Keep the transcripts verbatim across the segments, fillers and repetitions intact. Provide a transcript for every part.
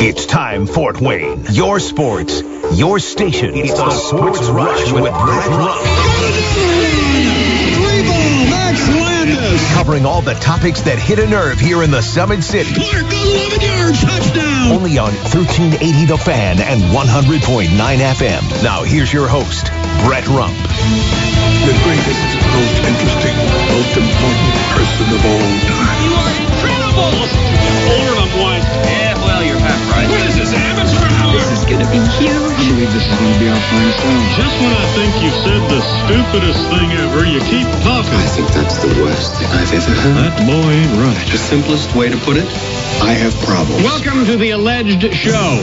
It's time, Fort Wayne. Your sports, your station. It's, it's the Sports, sports Rush with Brett Rump. Covering all the topics that hit a nerve here in the Summit City. Clark, eleven yards, touchdown. Only on thirteen eighty The Fan and one hundred point nine F M. Now here's your host, Brett Rump. The greatest, most interesting, most important person of all time. You are incredible! Florida boy. Yeah, well, you're half right. What is this, amateur hour? This is going to be huge. I believe this is going to be our finest hour. Just when I think you've said the stupidest thing ever, you keep talking. I think that's the worst thing I've ever heard. That boy ain't right. The simplest way to put it, I have problems. Welcome to the alleged show.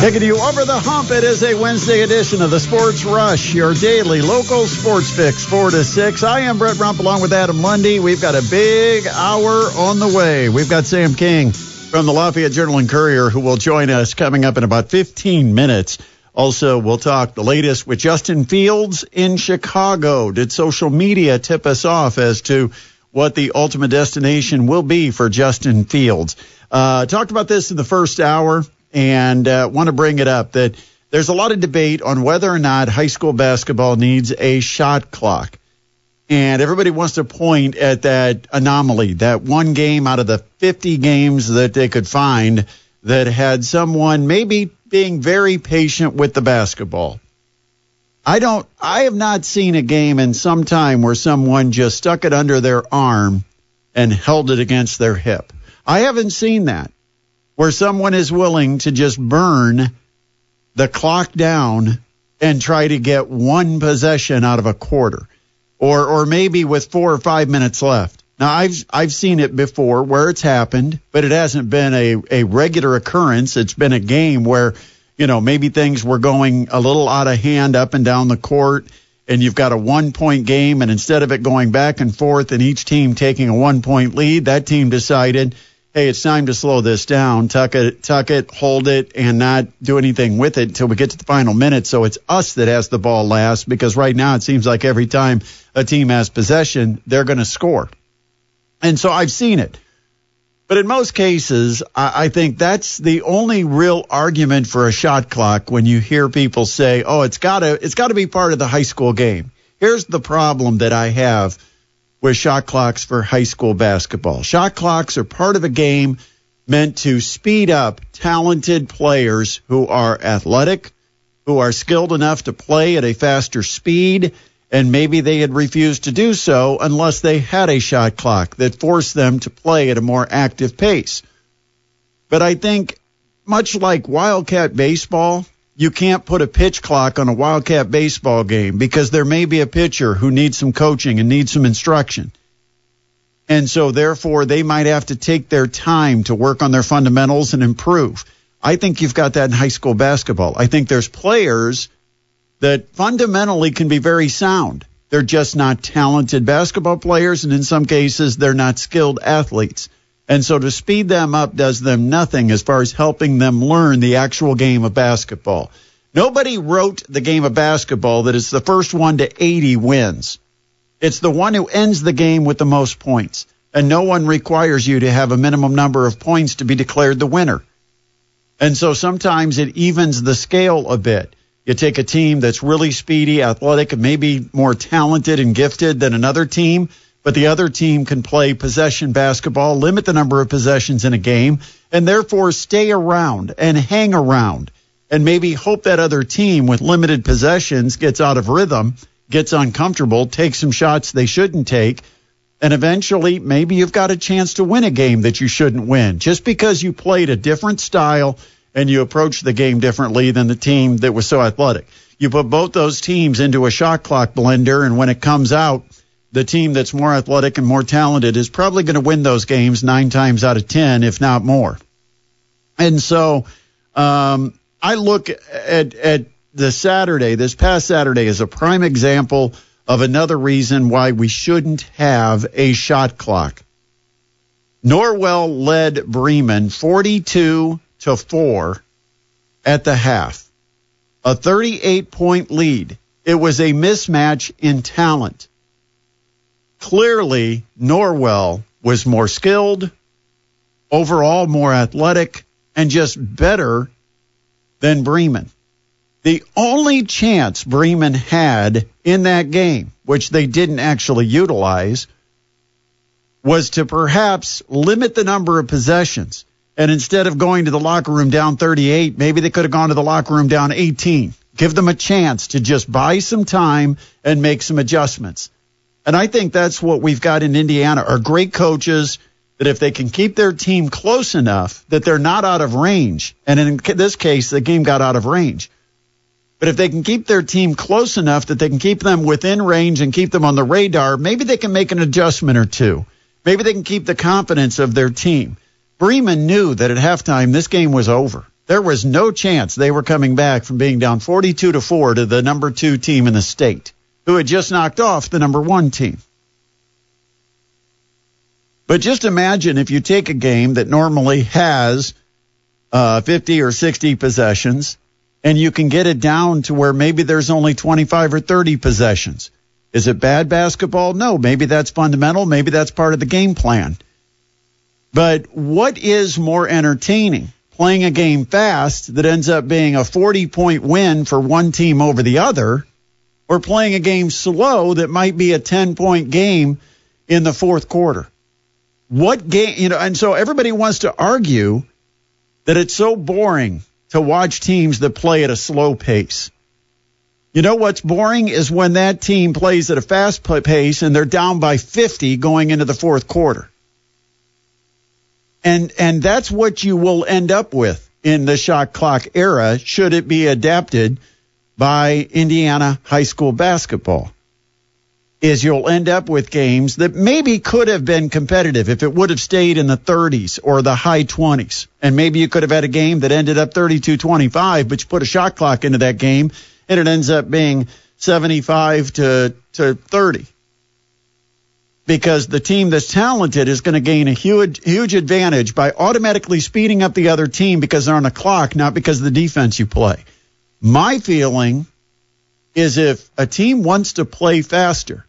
Taking you over the hump, it is a Wednesday edition of the Sports Rush, your daily local sports fix, four to six. I am Brett Rump along with Adam Lundy. We've got a big hour on the way. We've got Sam King from the Lafayette Journal and Courier who will join us coming up in about fifteen minutes. Also, we'll talk the latest with Justin Fields in Chicago. Did social media tip us off as to what the ultimate destination will be for Justin Fields? Uh, talked about this in the first hour. And uh, want to bring it up that there's a lot of debate on whether or not high school basketball needs a shot clock. And everybody wants to point at that anomaly, that one game out of the fifty games that they could find that had someone maybe being very patient with the basketball. I don't, I have not seen a game in some time where someone just stuck it under their arm and held it against their hip. I haven't seen that, where someone is willing to just burn the clock down and try to get one possession out of a quarter, or or maybe with four or five minutes left. Now, I've I've seen it before where it's happened, but it hasn't been a, a regular occurrence. It's been a game where, you know, maybe things were going a little out of hand up and down the court, and you've got a one-point game, and instead of it going back and forth and each team taking a one-point lead, that team decided, hey, it's time to slow this down, tuck it, tuck it, hold it, and not do anything with it until we get to the final minute. So it's us that has the ball last, because right now it seems like every time a team has possession, they're going to score. And so I've seen it. But in most cases, I, I think that's the only real argument for a shot clock when you hear people say, oh, it's got to it's got to be part of the high school game. Here's the problem that I have with shot clocks for high school basketball. Shot clocks are part of a game meant to speed up talented players who are athletic, who are skilled enough to play at a faster speed, and maybe they had refused to do so unless they had a shot clock that forced them to play at a more active pace. But I think, much like Wildcat baseball, you can't put a pitch clock on a Wildcat baseball game, because there may be a pitcher who needs some coaching and needs some instruction. And so, therefore, they might have to take their time to work on their fundamentals and improve. I think you've got that in high school basketball. I think there's players that fundamentally can be very sound. They're just not talented basketball players, and in some cases, they're not skilled athletes. And so to speed them up does them nothing as far as helping them learn the actual game of basketball. Nobody wrote the game of basketball that it's the first one to eighty wins. It's the one who ends the game with the most points. And no one requires you to have a minimum number of points to be declared the winner. And so sometimes it evens the scale a bit. You take a team that's really speedy, athletic, and maybe more talented and gifted than another team, but the other team can play possession basketball, limit the number of possessions in a game, and therefore stay around and hang around and maybe hope that other team with limited possessions gets out of rhythm, gets uncomfortable, takes some shots they shouldn't take, and eventually maybe you've got a chance to win a game that you shouldn't win just because you played a different style and you approached the game differently than the team that was so athletic. You put both those teams into a shot clock blender, and when it comes out, the team that's more athletic and more talented is probably going to win those games nine times out of ten, if not more. And so um, I look at, at the Saturday, this past Saturday, as a prime example of another reason why we shouldn't have a shot clock. Norwell led Bremen forty-two to four at the half, a thirty-eight point lead. It was a mismatch in talent. Clearly, Norwell was more skilled, overall more athletic, and just better than Bremen. The only chance Bremen had in that game, which they didn't actually utilize, was to perhaps limit the number of possessions. And instead of going to the locker room down thirty-eight, maybe they could have gone to the locker room down eighteen. Give them a chance to just buy some time and make some adjustments. And I think that's what we've got in Indiana, are great coaches that if they can keep their team close enough that they're not out of range, and in this case, the game got out of range, but if they can keep their team close enough that they can keep them within range and keep them on the radar, maybe they can make an adjustment or two. Maybe they can keep the confidence of their team. Bremen knew that at halftime this game was over. There was no chance they were coming back from being down forty-two to four to the number two team in the state, who had just knocked off the number one team. But just imagine if you take a game that normally has uh, fifty or sixty possessions, and you can get it down to where maybe there's only twenty-five or thirty possessions. Is it bad basketball? No. Maybe that's fundamental. Maybe that's part of the game plan. But what is more entertaining? Playing a game fast that ends up being a forty point win for one team over the other, or playing a game slow that might be a ten point game in the fourth quarter? What game, you know, and so everybody wants to argue that it's so boring to watch teams that play at a slow pace. You know what's boring is when that team plays at a fast pace and they're down by fifty going into the fourth quarter. And and that's what you will end up with in the shot clock era, should it be adapted by Indiana high school basketball. Is you'll end up with games that maybe could have been competitive if it would have stayed in the thirties or the high twenties. And maybe you could have had a game that ended up thirty-two twenty-five, but you put a shot clock into that game and it ends up being seventy-five to thirty. Because the team that's talented is going to gain a huge, huge advantage by automatically speeding up the other team because they're on a clock, not because of the defense you play. My feeling is if a team wants to play faster,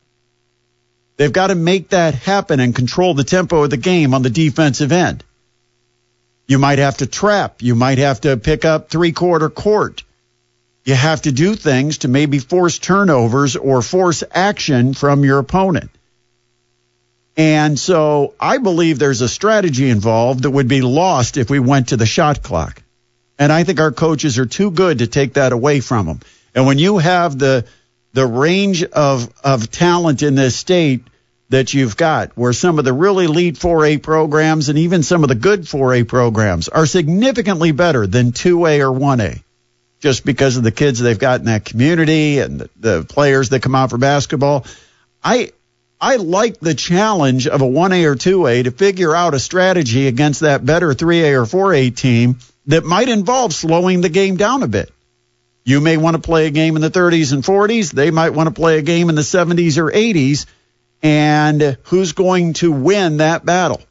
they've got to make that happen and control the tempo of the game on the defensive end. You might have to trap. You might have to pick up three-quarter court. You have to do things to maybe force turnovers or force action from your opponent. And so I believe there's a strategy involved that would be lost if we went to the shot clock. And I think our coaches are too good to take that away from them. And when you have the the range of, of talent in this state that you've got, where some of the really elite four A programs and even some of the good four A programs are significantly better than two A or one A, just because of the kids they've got in that community and the, the players that come out for basketball, I I like the challenge of a one A or two A to figure out a strategy against that better three A or four A team that might involve slowing the game down a bit. You may want to play a game in the thirties and forties. They might want to play a game in the seventies or eighties. And who's going to win that battle?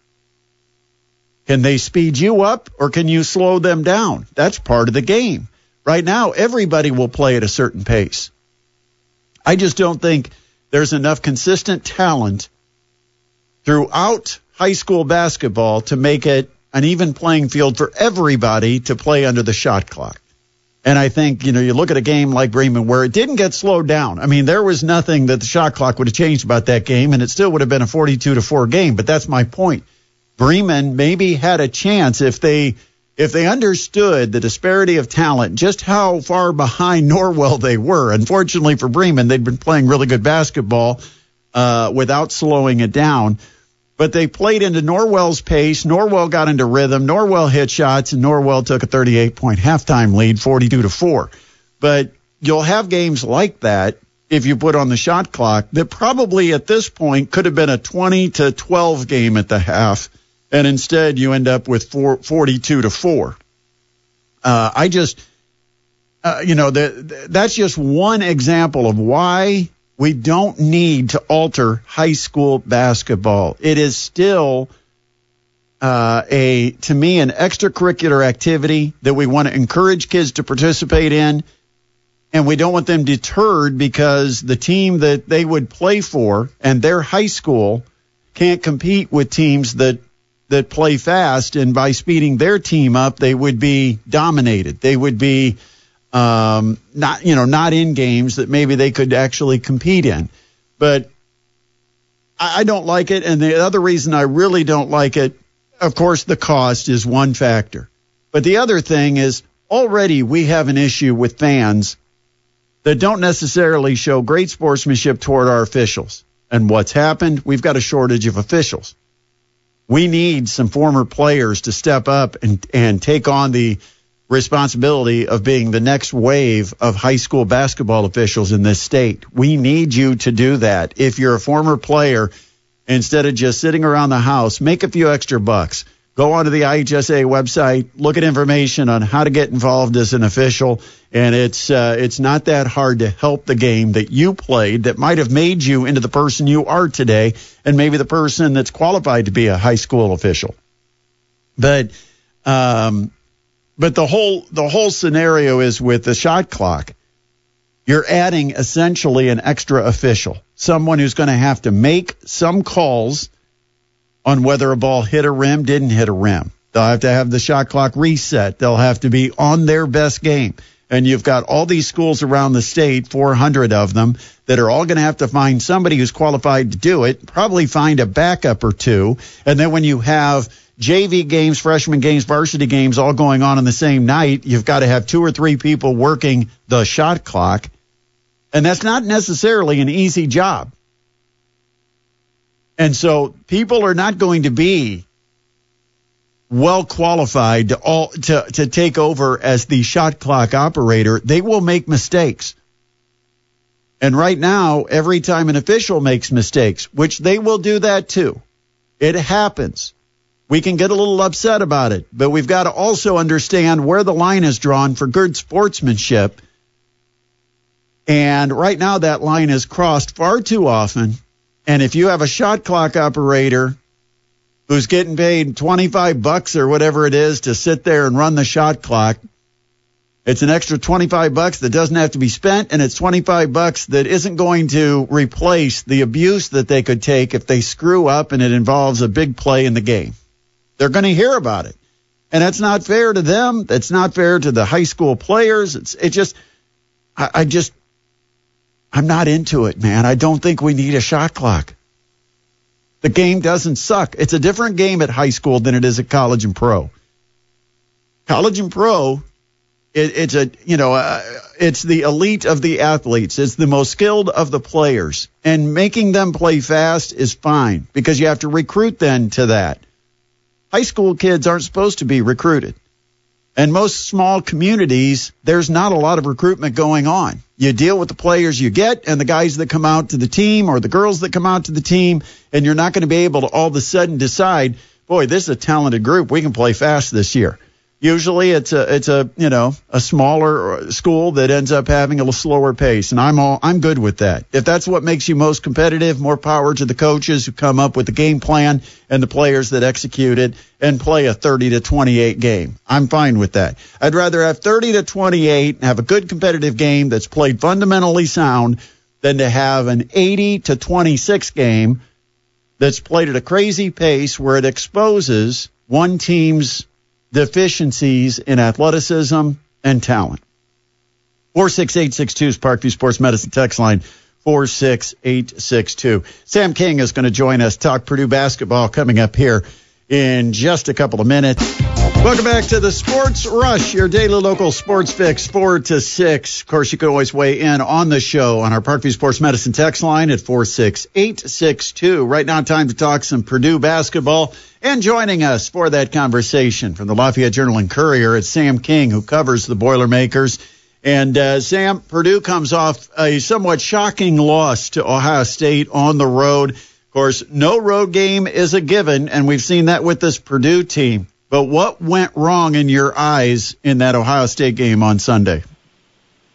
Can they speed you up or can you slow them down? That's part of the game. Right now, everybody will play at a certain pace. I just don't think there's enough consistent talent throughout high school basketball to make it an even playing field for everybody to play under the shot clock. And I think, you know, you look at a game like Bremen where it didn't get slowed down. I mean, there was nothing that the shot clock would have changed about that game, and it still would have been a forty-two to four game, but that's my point. Bremen maybe had a chance if they if they understood the disparity of talent, just how far behind Norwell they were. Unfortunately for Bremen, they'd been playing really good basketball uh, without slowing it down. But they played into Norwell's pace. Norwell got into rhythm. Norwell hit shots, and Norwell took a thirty-eight point halftime lead, forty-two to four. But you'll have games like that if you put on the shot clock that probably at this point could have been a twenty to twelve game at the half, and instead you end up with forty-two to four. Uh, I just, uh, you know, the, the, that's just one example of why we don't need to alter high school basketball. It is still uh, a to me an extracurricular activity that we want to encourage kids to participate in, and we don't want them deterred because the team that they would play for and their high school can't compete with teams that that play fast, and by speeding their team up, they would be dominated. They would be um, not, you know, not in games that maybe they could actually compete in. But I, I don't like it, and the other reason I really don't like it, of course, the cost is one factor. But the other thing is already we have an issue with fans that don't necessarily show great sportsmanship toward our officials. And what's happened? We've got a shortage of officials. We need some former players to step up and, and take on the responsibility of being the next wave of high school basketball officials in this state. We need you to do that. If you're a former player, instead of just sitting around the house, make a few extra bucks. Go onto the I H S A website, look at information on how to get involved as an official, and it's uh, it's not that hard to help the game that you played that might have made you into the person you are today, and maybe the person that's qualified to be a high school official. But um, but the whole the whole scenario is with the shot clock. You're adding essentially an extra official, someone who's going to have to make some calls on whether a ball hit a rim, didn't hit a rim. They'll have to have the shot clock reset. They'll have to be on their best game. And you've got all these schools around the state, four hundred of them, that are all going to have to find somebody who's qualified to do it, probably find a backup or two. And then when you have J V games, freshman games, varsity games all going on on the same night, you've got to have two or three people working the shot clock. And that's not necessarily an easy job. And so people are not going to be well qualified to all to, to take over as the shot clock operator. They will make mistakes. And right now, every time an official makes mistakes, which they will do that too, it happens. We can get a little upset about it, but we've got to also understand where the line is drawn for good sportsmanship. And right now, that line is crossed far too often. And if you have a shot clock operator who's getting paid twenty-five bucks or whatever it is to sit there and run the shot clock, it's an extra twenty-five bucks that doesn't have to be spent, and it's twenty-five bucks that isn't going to replace the abuse that they could take if they screw up and it involves a big play in the game. They're going to hear about it. And that's not fair to them. That's not fair to the high school players. It's it just I, I just I'm not into it, man. I don't think we need a shot clock. The game doesn't suck. It's a different game at high school than it is at college and pro. College and pro, it, it's a you know, uh, it's the elite of the athletes. It's the most skilled of the players, and making them play fast is fine because you have to recruit then to that. High school kids aren't supposed to be recruited. And most small communities, there's not a lot of recruitment going on. You deal with the players you get and the guys that come out to the team or the girls that come out to the team, and you're not going to be able to all of a sudden decide, boy, this is a talented group. We can play fast this year. Usually it's a it's a you know a smaller school that ends up having a slower pace, and I'm all I'm good with that. If that's what makes you most competitive, more power to the coaches who come up with the game plan and the players that execute it and play a thirty to twenty-eight game. I'm fine with that. I'd rather have thirty to twenty-eight and have a good competitive game that's played fundamentally sound than to have an eighty to twenty-six game that's played at a crazy pace where it exposes one team's deficiencies in athleticism and talent. four six eight six two is Parkview Sports Medicine text line, four six eight six two. Sam King is going to join us, talk Purdue basketball coming up here in just a couple of minutes. Welcome back to the Sports Rush, your daily local sports fix, four to six. Of course, you can always weigh in on the show on our Parkview Sports Medicine text line at four six eight six two. Right now, time to talk some Purdue basketball. And joining us for that conversation from the Lafayette Journal and Courier, it's Sam King, who covers the Boilermakers. And, uh, Sam, Purdue comes off a somewhat shocking loss to Ohio State on the road. Of course, no road game is a given, and we've seen that with this Purdue team. But what went wrong in your eyes in that Ohio State game on Sunday?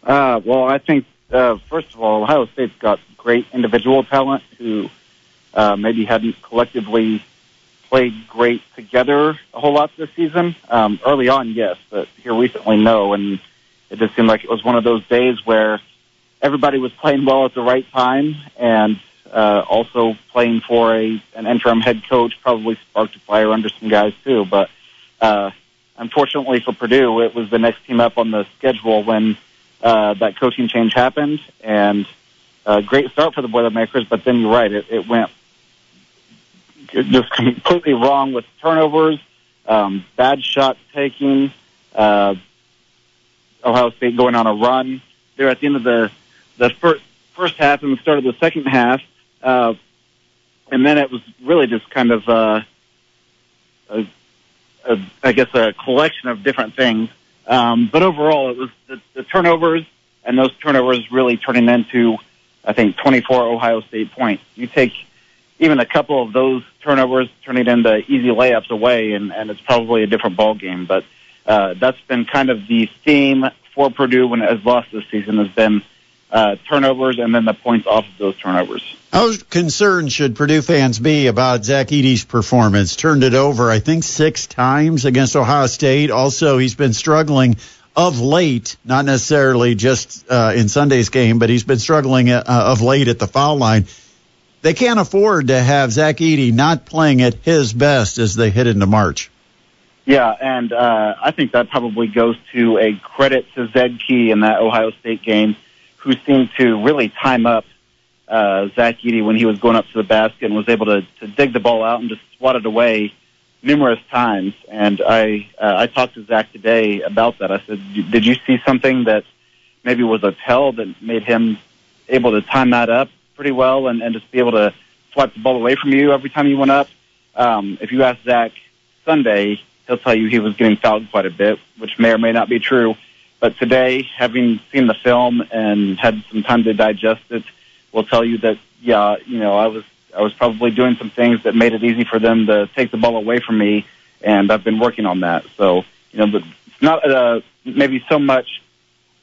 Uh, well, I think, uh, first of all, Ohio State's got great individual talent who uh, maybe hadn't collectively played great together a whole lot this season. Um, early on, yes, but here recently, no. And it just seemed like it was one of those days where everybody was playing well at the right time, and uh, also playing for a an interim head coach probably sparked a fire under some guys too. But uh, unfortunately for Purdue, it was the next team up on the schedule when uh, that coaching change happened, and a great start for the Boilermakers, but then you're right, it, it went just completely wrong with turnovers, um, bad shot taking, uh, Ohio State going on a run. They're at the end of the, the first, first half and the start of the second half, uh, and then it was really just kind of, uh, a, a, I guess, a collection of different things. Um, but overall, it was the, the turnovers, and those turnovers really turning into, I think, twenty-four Ohio State points. You take even a couple of those turnovers, turning into easy layups away, and, and it's probably a different ball game. But uh, that's been kind of the theme for Purdue when it has lost this season, has been uh, turnovers and then the points off of those turnovers. How concerned should Purdue fans be about Zach Edey's performance? Turned it over, I think, six times against Ohio State. Also, he's been struggling of late, not necessarily just uh, in Sunday's game, but he's been struggling uh, of late at the foul line. They can't afford to have Zach Edey not playing at his best as they hit into March. Yeah, and uh, I think that probably goes to a credit to Zedke in that Ohio State game, who seemed to really time up uh, Zach Edey when he was going up to the basket and was able to, to dig the ball out and just swat it away numerous times. And I uh, I talked to Zach today about that. I said, did you see something that maybe was a tell that made him able to time that up pretty well and, and just be able to swipe the ball away from you every time you went up? Um, if you ask Zach Sunday, he'll tell you he was getting fouled quite a bit, which may or may not be true. But today, having seen the film and had some time to digest it, will tell you that, yeah, you know, I was I was probably doing some things that made it easy for them to take the ball away from me, and I've been working on that. So, you know, but it's not uh, maybe so much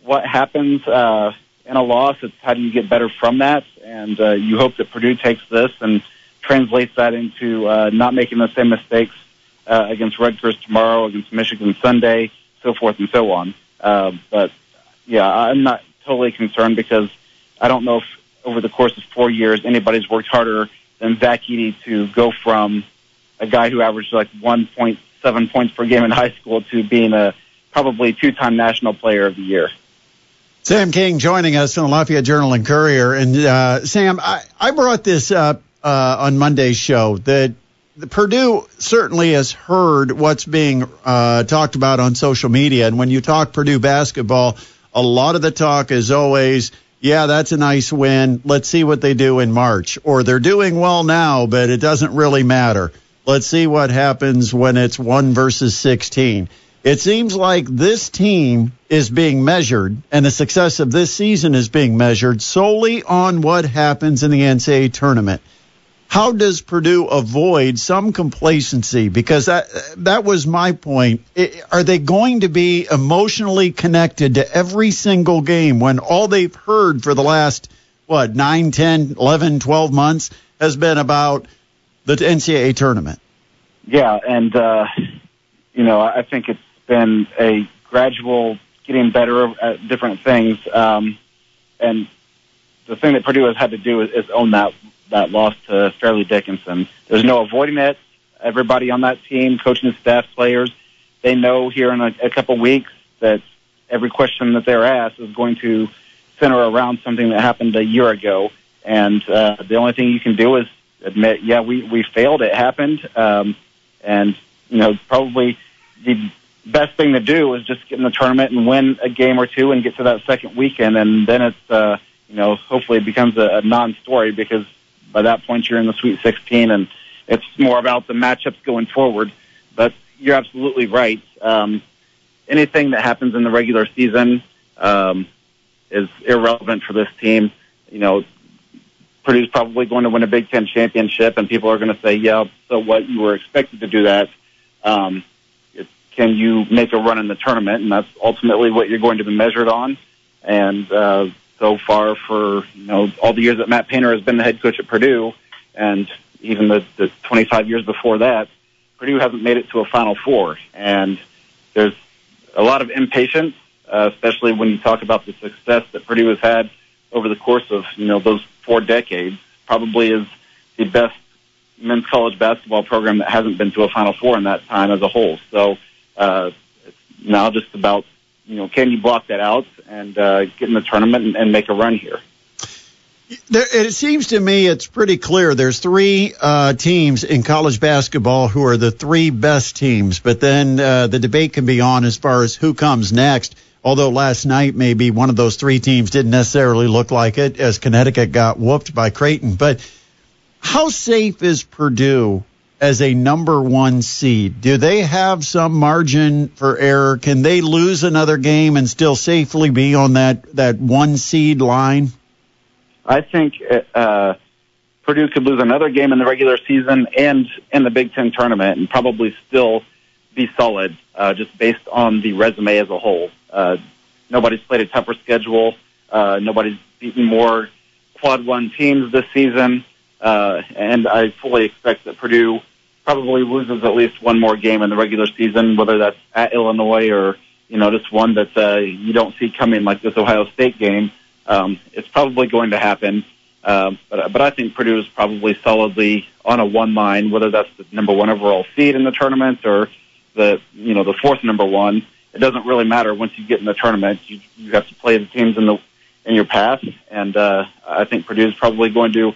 what happens uh, in a loss, it's how do you get better from that, and uh, you hope that Purdue takes this and translates that into uh, not making the same mistakes uh, against Rutgers tomorrow, against Michigan Sunday, so forth and so on. Uh, but, yeah, I'm not totally concerned because I don't know if over the course of four years anybody's worked harder than Zach Edey to go from a guy who averaged like one point seven points per game in high school to being a probably two-time National Player of the Year. Sam King joining us on the Lafayette Journal and Courier. And, uh, Sam, I, I brought this up uh, on Monday's show that the Purdue certainly has heard what's being uh, talked about on social media. And when you talk Purdue basketball, a lot of the talk is always, yeah, that's a nice win. Let's see what they do in March. Or they're doing well now, but it doesn't really matter. Let's see what happens when it's one versus sixteen. It seems like this team is being measured, and the success of this season is being measured solely on what happens in the N C double A tournament. How does Purdue avoid some complacency? Because that that was my point. It, are they going to be emotionally connected to every single game when all they've heard for the last, what, nine, ten, eleven, twelve months has been about the N C double A tournament? Yeah, and, uh, you know, I think it's been a gradual getting better at different things. Um, and the thing that Purdue has had to do is, is own that that loss to Fairleigh Dickinson. There's no avoiding it. Everybody on that team, coaching staff, players, they know here in a, a couple weeks that every question that they're asked is going to center around something that happened a year ago. And uh, the only thing you can do is admit, yeah, we, we failed. It happened. Um, and, you know, probably the best thing to do is just get in the tournament and win a game or two and get to that second weekend. And then it's, uh, you know, hopefully it becomes a, a non-story, because by that point, you're in the Sweet sixteen, and it's more about the matchups going forward. But you're absolutely right. Um, anything that happens in the regular season um, is irrelevant for this team. You know, Purdue's probably going to win a Big Ten championship, and people are going to say, yeah, so what? You were expected to do that. Um, it, can you make a run in the tournament? And that's ultimately what you're going to be measured on. And uh so far for, you know, all the years that Matt Painter has been the head coach at Purdue, and even the, the twenty-five years before that, Purdue hasn't made it to a Final Four. And there's a lot of impatience, uh, especially when you talk about the success that Purdue has had over the course of, you know, those four decades. Probably is the best men's college basketball program that hasn't been to a Final Four in that time as a whole. So uh, it's now just about, you know, can you block that out and uh, get in the tournament and, and make a run here? There, it seems to me it's pretty clear there's three uh, teams in college basketball who are the three best teams, but then uh, the debate can be on as far as who comes next, although last night maybe one of those three teams didn't necessarily look like it as Connecticut got whooped by Creighton. But how safe is Purdue as a number one seed? Do they have some margin for error? Can they lose another game and still safely be on that, that one seed line? I think uh, Purdue could lose another game in the regular season and in the Big Ten tournament and probably still be solid, uh, just based on the resume as a whole. Uh, nobody's played a tougher schedule. Uh, nobody's beaten more quad one teams this season. Uh, and I fully expect that Purdue probably loses at least one more game in the regular season, whether that's at Illinois or, you know, just one that uh, you don't see coming, like this Ohio State game. Um, it's probably going to happen, um, but, but I think Purdue is probably solidly on a one line, whether that's the number one overall seed in the tournament or the, you know, the fourth number one. It doesn't really matter once you get in the tournament. You, you have to play the teams in the in your path, and uh, I think Purdue is probably going to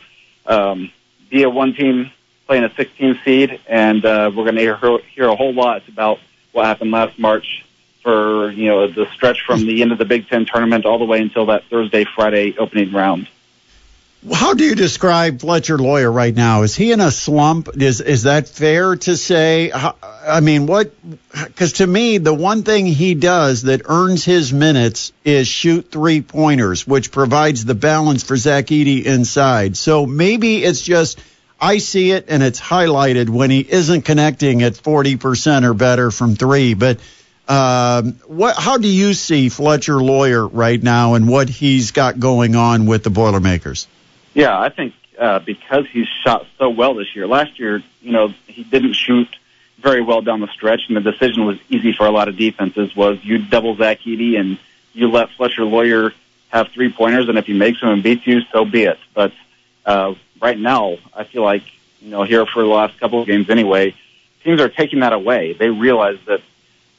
um, be a one team playing a sixteen seed, and uh, we're going to hear, hear a whole lot about what happened last March. For, you know, the stretch from the end of the Big Ten tournament all the way until that Thursday, Friday opening round. How do you describe Fletcher Loyer right now? Is he in a slump? Is is that fair to say? I mean, what? Because to me, the one thing he does that earns his minutes is shoot three pointers, which provides the balance for Zach Edey inside. So maybe it's just, I see it and it's highlighted when he isn't connecting at forty percent or better from three, but. Um, what? How do you see Fletcher Loyer right now and what he's got going on with the Boilermakers? Yeah, I think uh, because he's shot so well this year. Last year, you know, he didn't shoot very well down the stretch, and the decision was easy for a lot of defenses was you double Zach Edey and you let Fletcher Loyer have three-pointers, and if he makes them and beats you, so be it. But uh, right now, I feel like, you know, here for the last couple of games anyway, teams are taking that away. They realize that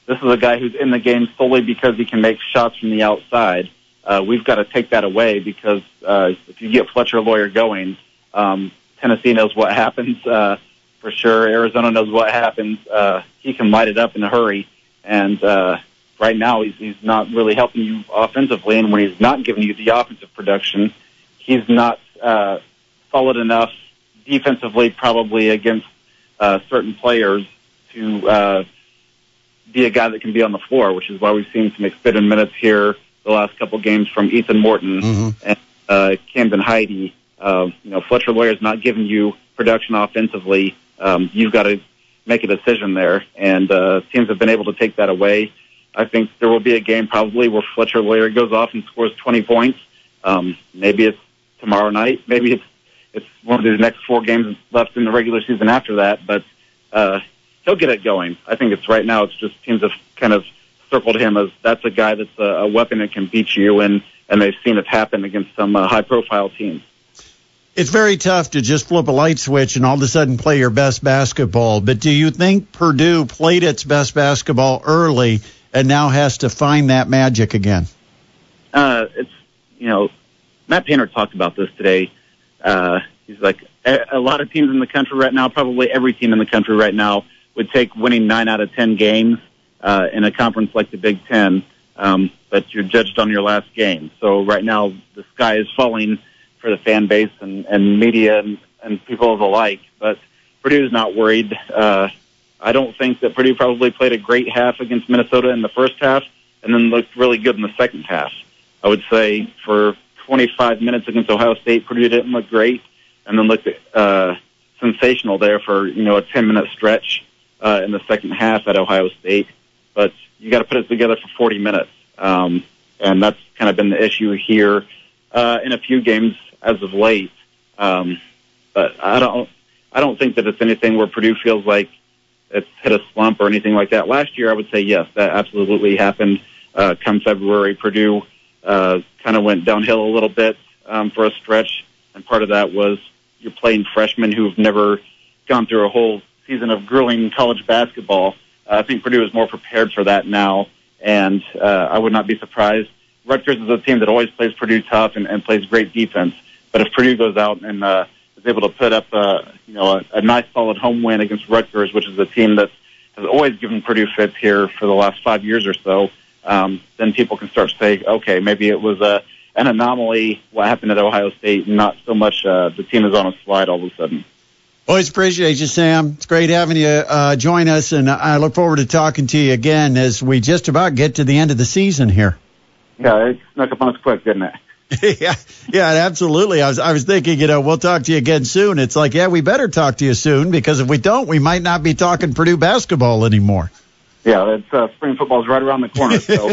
this is a guy who's in the game solely because he can make shots from the outside. Uh, we've got to take that away because uh, if you get Fletcher Loyer going, um, Tennessee knows what happens uh, for sure. Arizona knows what happens. Uh, he can light it up in a hurry. And uh, right now he's, he's not really helping you offensively. And when he's not giving you the offensive production, he's not uh, solid enough defensively probably against uh, certain players to uh, – be a guy that can be on the floor, which is why we've seen some extended minutes here the last couple games from Ethan Morton mm-hmm. and uh, Camden Heidi. Uh, you know, Fletcher Loyer is not giving you production offensively. Um, you've got to make a decision there, and uh, teams have been able to take that away. I think there will be a game probably where Fletcher Loyer goes off and scores twenty points. Um, maybe it's tomorrow night. Maybe it's it's one of the next four games left in the regular season after that, but uh he'll get it going. I think it's right now, it's just teams have kind of circled him as that's a guy that's a, a weapon that can beat you, and, and they've seen it happen against some uh, high-profile teams. It's very tough to just flip a light switch and all of a sudden play your best basketball, but do you think Purdue played its best basketball early and now has to find that magic again? Uh, it's, you know, Matt Painter talked about this today. Uh, he's like, a, a lot of teams in the country right now, probably every team in the country right now, would take winning nine out of ten games uh, in a conference like the Big Ten, um, but you're judged on your last game. So right now the sky is falling for the fan base and, and media and, and people alike, but Purdue's not worried. Uh, I don't think that Purdue probably played a great half against Minnesota in the first half and then looked really good in the second half. I would say for twenty-five minutes against Ohio State, Purdue didn't look great and then looked uh, sensational there for, you know, a ten-minute stretch. Uh, in the second half at Ohio State, but you got to put it together for forty minutes, um, and that's kind of been the issue here uh, in a few games as of late. Um, but I don't, I don't think that it's anything where Purdue feels like it's hit a slump or anything like that. Last year, I would say, yes, that absolutely happened. Uh, come February, Purdue uh, kind of went downhill a little bit um, for a stretch, and part of that was you're playing freshmen who've never gone through a whole season of grueling college basketball. Uh, I think Purdue is more prepared for that now, and uh, I would not be surprised. Rutgers is a team that always plays Purdue tough and, and plays great defense, but if Purdue goes out and uh, is able to put up uh, you know, a, a nice, solid home win against Rutgers, which is a team that has always given Purdue fits here for the last five years or so, um, then people can start to say, okay, maybe it was uh, an anomaly what happened at Ohio State, not so much uh, the team is on a slide all of a sudden. Always appreciate you, Sam. It's great having you uh, join us, and I look forward to talking to you again as we just about get to the end of the season here. Yeah, it snuck up on us quick, didn't it? yeah, yeah, absolutely. I was, I was thinking, you know, we'll talk to you again soon. It's like, yeah, we better talk to you soon, because if we don't, we might not be talking Purdue basketball anymore. Yeah, it's, uh, spring football is right around the corner, so yeah.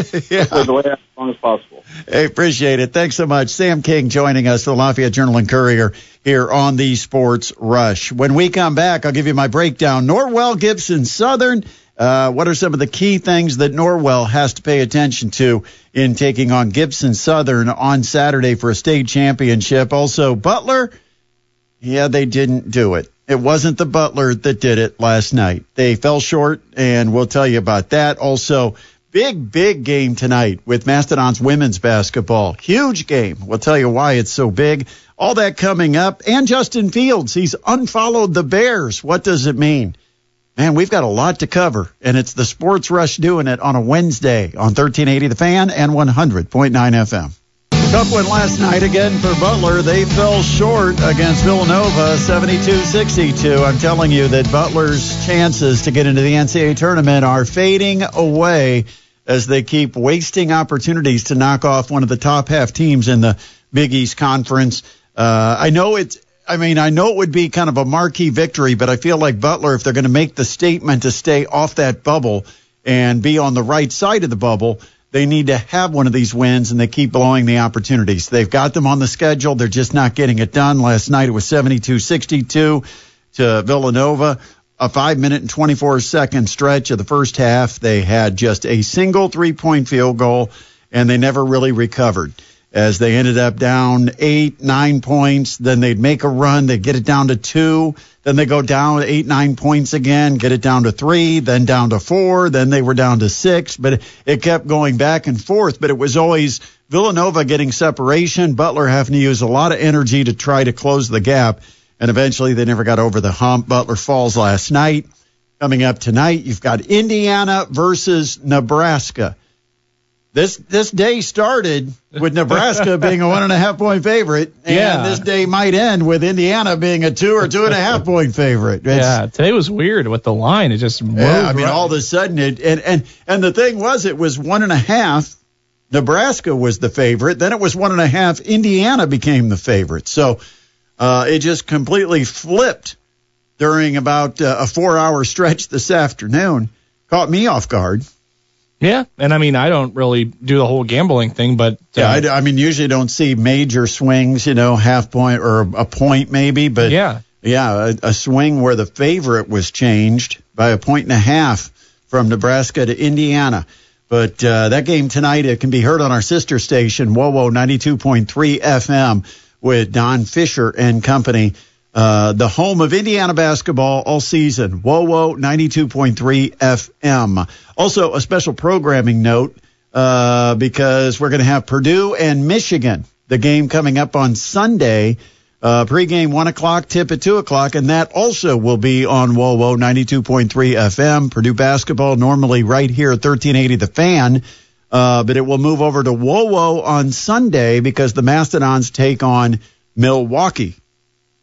Let's delay it as long as possible. Hey, appreciate it. Thanks so much. Sam King joining us, the Lafayette Journal and Courier, here on the Sports Rush. When we come back, I'll give you my breakdown. Norwell, Gibson Southern. Uh, what are some of the key things that Norwell has to pay attention to in taking on Gibson Southern on Saturday for a state championship? Also, Butler, yeah, they didn't do it. It wasn't the Butler that did it last night. They fell short, and we'll tell you about that. Also, big, big game tonight with Mastodons women's basketball. Huge game. We'll tell you why it's so big. All that coming up. And Justin Fields, he's unfollowed the Bears. What does it mean? Man, we've got a lot to cover, and it's the Sports Rush doing it on a Wednesday on thirteen eighty The Fan and one hundred point nine F M. Tough one last night again for Butler. They fell short against Villanova, seventy-two sixty-two. I'm telling you that Butler's chances to get into the N C A A tournament are fading away as they keep wasting opportunities to knock off one of the top half teams in the Big East Conference. Uh, I know it's... I mean, I know it would be kind of a marquee victory, but I feel like Butler, if they're going to make the statement to stay off that bubble and be on the right side of the bubble, they need to have one of these wins, and they keep blowing the opportunities. They've got them on the schedule. They're just not getting it done. Last night it was seventy-two sixty-two to Villanova, a five-minute and twenty-four-second stretch of the first half. They had just a single three-point field goal, and they never really recovered. As they ended up down eight, nine points, then they'd make a run, they'd get it down to two, then they go down eight, nine points again, get it down to three, then down to four, then they were down to six, but it kept going back and forth. But it was always Villanova getting separation, Butler having to use a lot of energy to try to close the gap, and eventually they never got over the hump. Butler falls last night. Coming up tonight, you've got Indiana versus Nebraska. This this day started with Nebraska being a one-and-a-half-point favorite, and yeah. This day might end with Indiana being a two- or two-and-a-half-point favorite. It's, yeah, today was weird with the line. It just moved. Yeah, I mean, right. All of a sudden, it and, and, and the thing was, it was one-and-a-half. Nebraska was the favorite. Then it was one-and-a-half. Indiana became the favorite. So uh, it just completely flipped during about uh, a four-hour stretch this afternoon. Caught me off guard. Yeah, and I mean, I don't really do the whole gambling thing, but... Uh, yeah, I, I mean, usually don't see major swings, you know, half point or a point maybe, but yeah, yeah, a, a swing where the favorite was changed by a point and a half from Nebraska to Indiana. But uh, that game tonight, it can be heard on our sister station, WOWO ninety-two point three F M, with Don Fisher and company. Uh, the home of Indiana basketball all season. WOWO ninety-two point three F M. Also, a special programming note uh, because we're going to have Purdue and Michigan, the game coming up on Sunday. Uh, pregame one o'clock, tip at two o'clock, and that also will be on WOWO ninety-two point three F M. Purdue basketball normally right here at thirteen eighty The Fan, uh, but it will move over to WOWO on Sunday because the Mastodons take on Milwaukee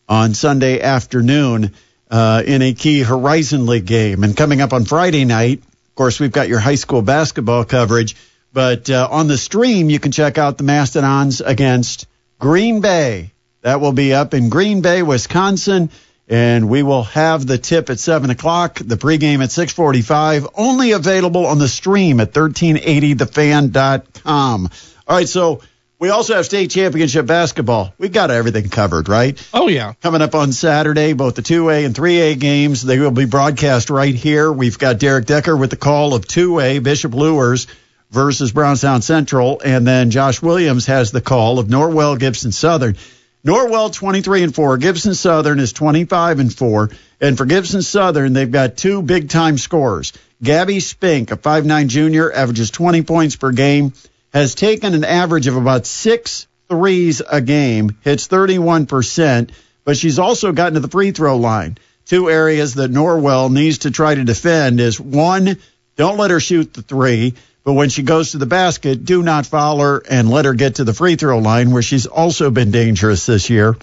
on Sunday afternoon uh, in a key Horizon League game. And coming up on Friday night, of course, we've got your high school basketball coverage. But uh, on the stream, you can check out the Mastodons against Green Bay. That will be up in Green Bay, Wisconsin. And we will have the tip at seven o'clock, the pregame at six forty-five, only available on the stream at thirteen eighty the fan dot com. All right, so We also have state championship basketball. We've got everything covered, right? Oh, yeah. Coming up on Saturday, both the two A and three A games, they will be broadcast right here. We've got Derek Decker with the call of two A, Bishop Lewers versus Brownstown Central, and then Josh Williams has the call of Norwell, Gibson Southern. Norwell twenty-three and four, Gibson Southern is twenty-five and four, and for Gibson Southern, they've got two big-time scorers. Gabby Spink, a five nine junior, averages twenty points per game, has taken an average of about six threes a game, hits thirty-one percent, but she's also gotten to the free throw line. Two areas that Norwell needs to try to defend is, one, don't let her shoot the three, but when she goes to the basket, do not foul her and let her get to the free throw line, where she's also been dangerous this year.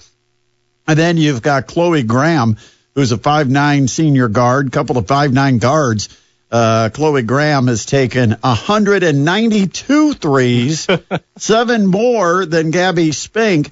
And then you've got Chloe Graham, who's a five nine senior guard, couple of five nine guards. Uh, Chloe Graham has taken one hundred ninety-two threes, seven more than Gabby Spink,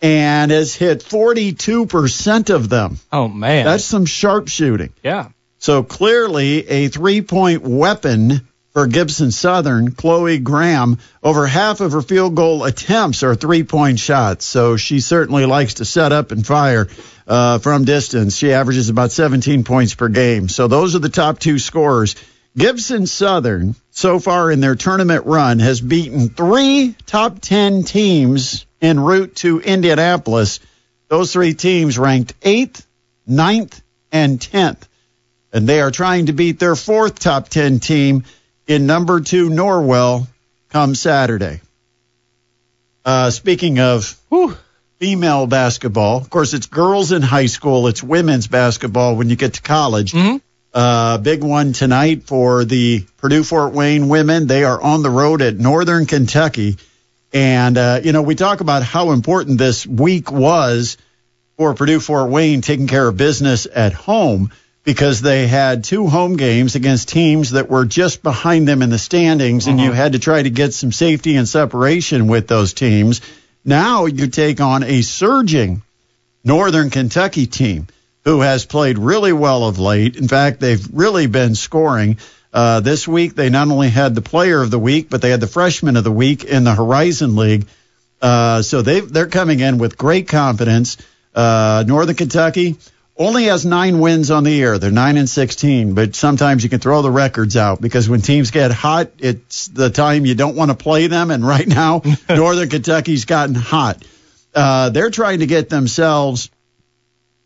and has hit forty-two percent of them. Oh, man. That's some sharp shooting. Yeah. So clearly a three-point weapon for Gibson Southern. Chloe Graham, over half of her field goal attempts are three-point shots, so she certainly likes to set up and fire uh, from distance. She averages about seventeen points per game. So those are the top two scorers. Gibson Southern, so far in their tournament run, has beaten three top ten teams en route to Indianapolis. Those three teams ranked eighth, ninth, and tenth, and they are trying to beat their fourth top ten team in number two, Norwell, come Saturday. Uh, speaking of whew, female basketball, of course, it's girls in high school. It's women's basketball when you get to college. Mm-hmm. Uh, big one tonight for the Purdue Fort Wayne women. They are on the road at Northern Kentucky. And, uh, you know, we talk about how important this week was for Purdue Fort Wayne taking care of business at home, because they had two home games against teams that were just behind them in the standings, and uh-huh. you had to try to get some safety and separation with those teams. Now you take on a surging Northern Kentucky team who has played really well of late. In fact, they've really been scoring. Uh, this week they not only had the player of the week, but they had the freshman of the week in the Horizon League. Uh, so they they're coming in with great confidence. Uh, Northern Kentucky only has nine wins on the year. They're nine and sixteen, but sometimes you can throw the records out because when teams get hot, it's the time you don't want to play them, and right now, Northern Kentucky's gotten hot. Uh, they're trying to get themselves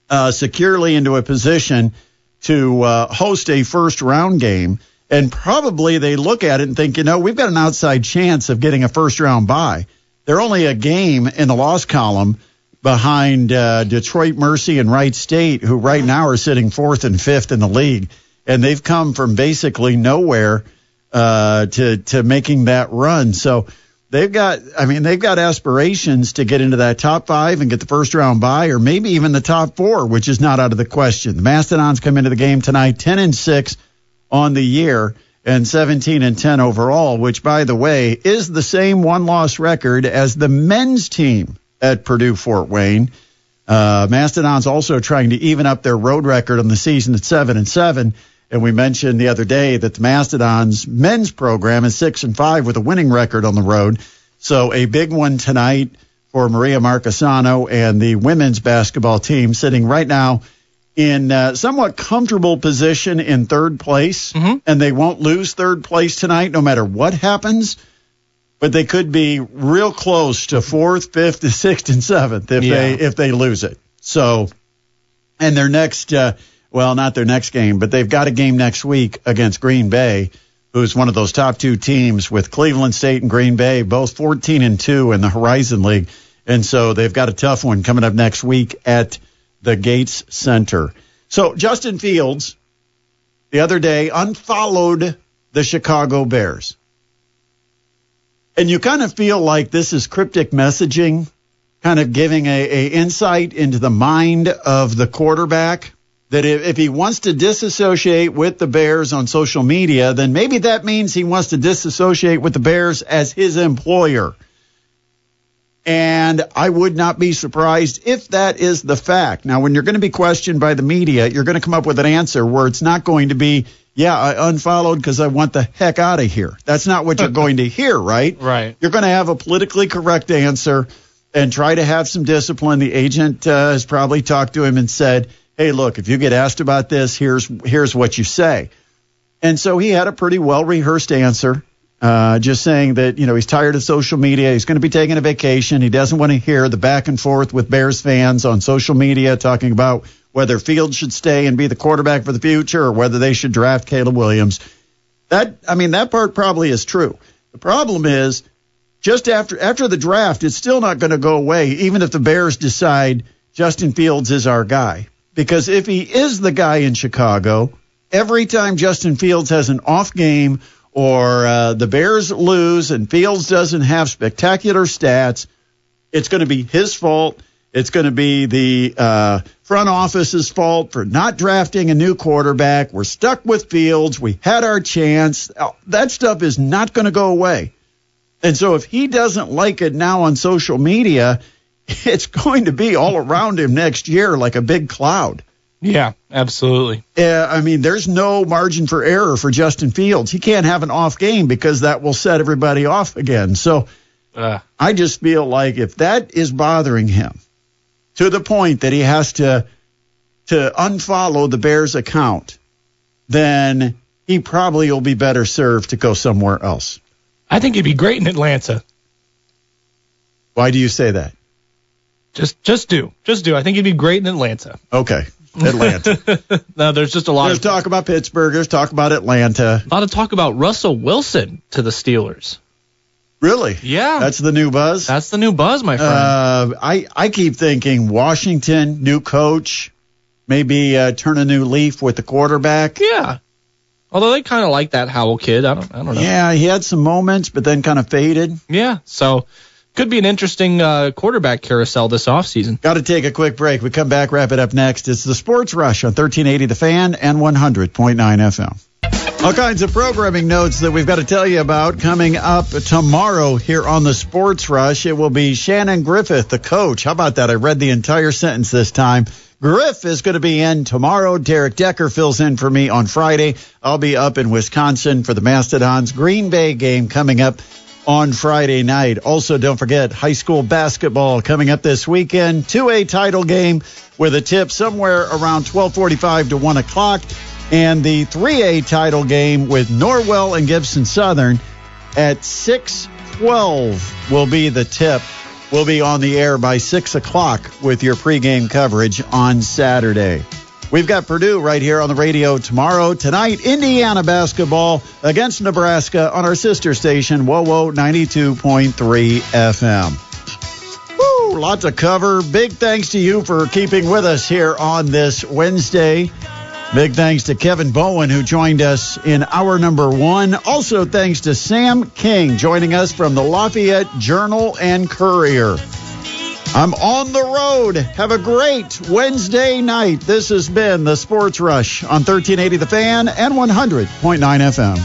uh, securely into a position to uh, host a first-round game, and probably they look at it and think, you know, we've got an outside chance of getting a first-round bye. They're only a game in the loss column behind uh, Detroit Mercy and Wright State, who right now are sitting fourth and fifth in the league. And they've come from basically nowhere uh, to to making that run. So they've got, I mean, they've got aspirations to get into that top five and get the first round bye, or maybe even the top four, which is not out of the question. The Mastodons come into the game tonight ten and six on the year and seventeen and ten overall, which, by the way, is the same one-loss record as the men's team at Purdue Fort Wayne. Uh, Mastodons also trying to even up their road record on the season at seven and seven. And we mentioned the other day that the Mastodons men's program is six and five with a winning record on the road. So a big one tonight for Maria Marcasano and the women's basketball team, sitting right now in a somewhat comfortable position in third place. Mm-hmm. And they won't lose third place tonight, no matter what happens. But they could be real close to fourth, fifth, and sixth, and seventh if yeah. they if they lose it. So, and their next, uh, well, not their next game, but they've got a game next week against Green Bay, who's one of those top two teams with Cleveland State and Green Bay, both fourteen and two in the Horizon League. And so they've got a tough one coming up next week at the Gates Center. So Justin Fields, the other day, unfollowed the Chicago Bears. And you kind of feel like this is cryptic messaging, kind of giving a, a insight into the mind of the quarterback, that if, if he wants to disassociate with the Bears on social media, then maybe that means he wants to disassociate with the Bears as his employer. And I would not be surprised if that is the fact. Now, when you're going to be questioned by the media, you're going to come up with an answer where it's not going to be, yeah, I unfollowed because I want the heck out of here. That's not what you're going to hear, right? Right. You're going to have a politically correct answer and try to have some discipline. The agent uh, has probably talked to him and said, hey, look, if you get asked about this, here's here's what you say. And so he had a pretty well-rehearsed answer. Uh, just saying that, you know, he's tired of social media. He's going to be taking a vacation. He doesn't want to hear the back and forth with Bears fans on social media talking about whether Fields should stay and be the quarterback for the future or whether they should draft Caleb Williams. That, I mean, that part probably is true. The problem is just after, after the draft, it's still not going to go away, even if the Bears decide Justin Fields is our guy. Because if he is the guy in Chicago, every time Justin Fields has an off game or uh, the Bears lose and Fields doesn't have spectacular stats, it's going to be his fault. It's going to be the uh, front office's fault for not drafting a new quarterback. We're stuck with Fields. We had our chance. That stuff is not going to go away. And so if he doesn't like it now on social media, it's going to be all around him next year like a big cloud. Yeah, absolutely. Uh, I mean, there's no margin for error for Justin Fields. He can't have an off game because that will set everybody off again. So uh. I just feel like if that is bothering him to the point that he has to to unfollow the Bears account, then he probably will be better served to go somewhere else. I think he'd be great in Atlanta. Why do you say that? Just, just do. Just do. I think he'd be great in Atlanta. Okay. Atlanta. No, there's just a lot. There's of talk about Pittsburgh. There's talk about Atlanta. A lot of talk about Russell Wilson to the Steelers. Really? Yeah. That's the new buzz? That's the new buzz, my friend. Uh, I, I keep thinking Washington, new coach, maybe uh, turn a new leaf with the quarterback. Yeah. Although they kind of like that Howell kid. I don't, I don't know. Yeah, he had some moments, but then kind of faded. Yeah, so... could be an interesting uh, quarterback carousel this offseason. Got to take a quick break. We come back, wrap it up next. It's the Sports Rush on thirteen eighty The Fan and one hundred point nine F M. All kinds of programming notes that we've got to tell you about coming up tomorrow here on the Sports Rush. It will be Shannon Griffith, the coach. How about that? I read the entire sentence this time. Griff is going to be in tomorrow. Derek Decker fills in for me on Friday. I'll be up in Wisconsin for the Mastodons Green Bay game coming up on Friday night. Also, don't forget high school basketball coming up this weekend. two A title game with a tip somewhere around twelve forty-five to one o'clock. And the three A title game with Norwell and Gibson Southern at six twelve will be the tip. We'll be on the air by six o'clock with your pregame coverage on Saturday. We've got Purdue right here on the radio tomorrow. Tonight, Indiana basketball against Nebraska on our sister station, WOWO ninety-two point three F M. Woo, lots to cover. Big thanks to you for keeping with us here on this Wednesday. Big thanks to Kevin Bowen, who joined us in hour number one. Also, thanks to Sam King, joining us from the Lafayette Journal and Courier. I'm on the road. Have a great Wednesday night. This has been the Sports Rush on thirteen eighty The Fan and one hundred point nine F M.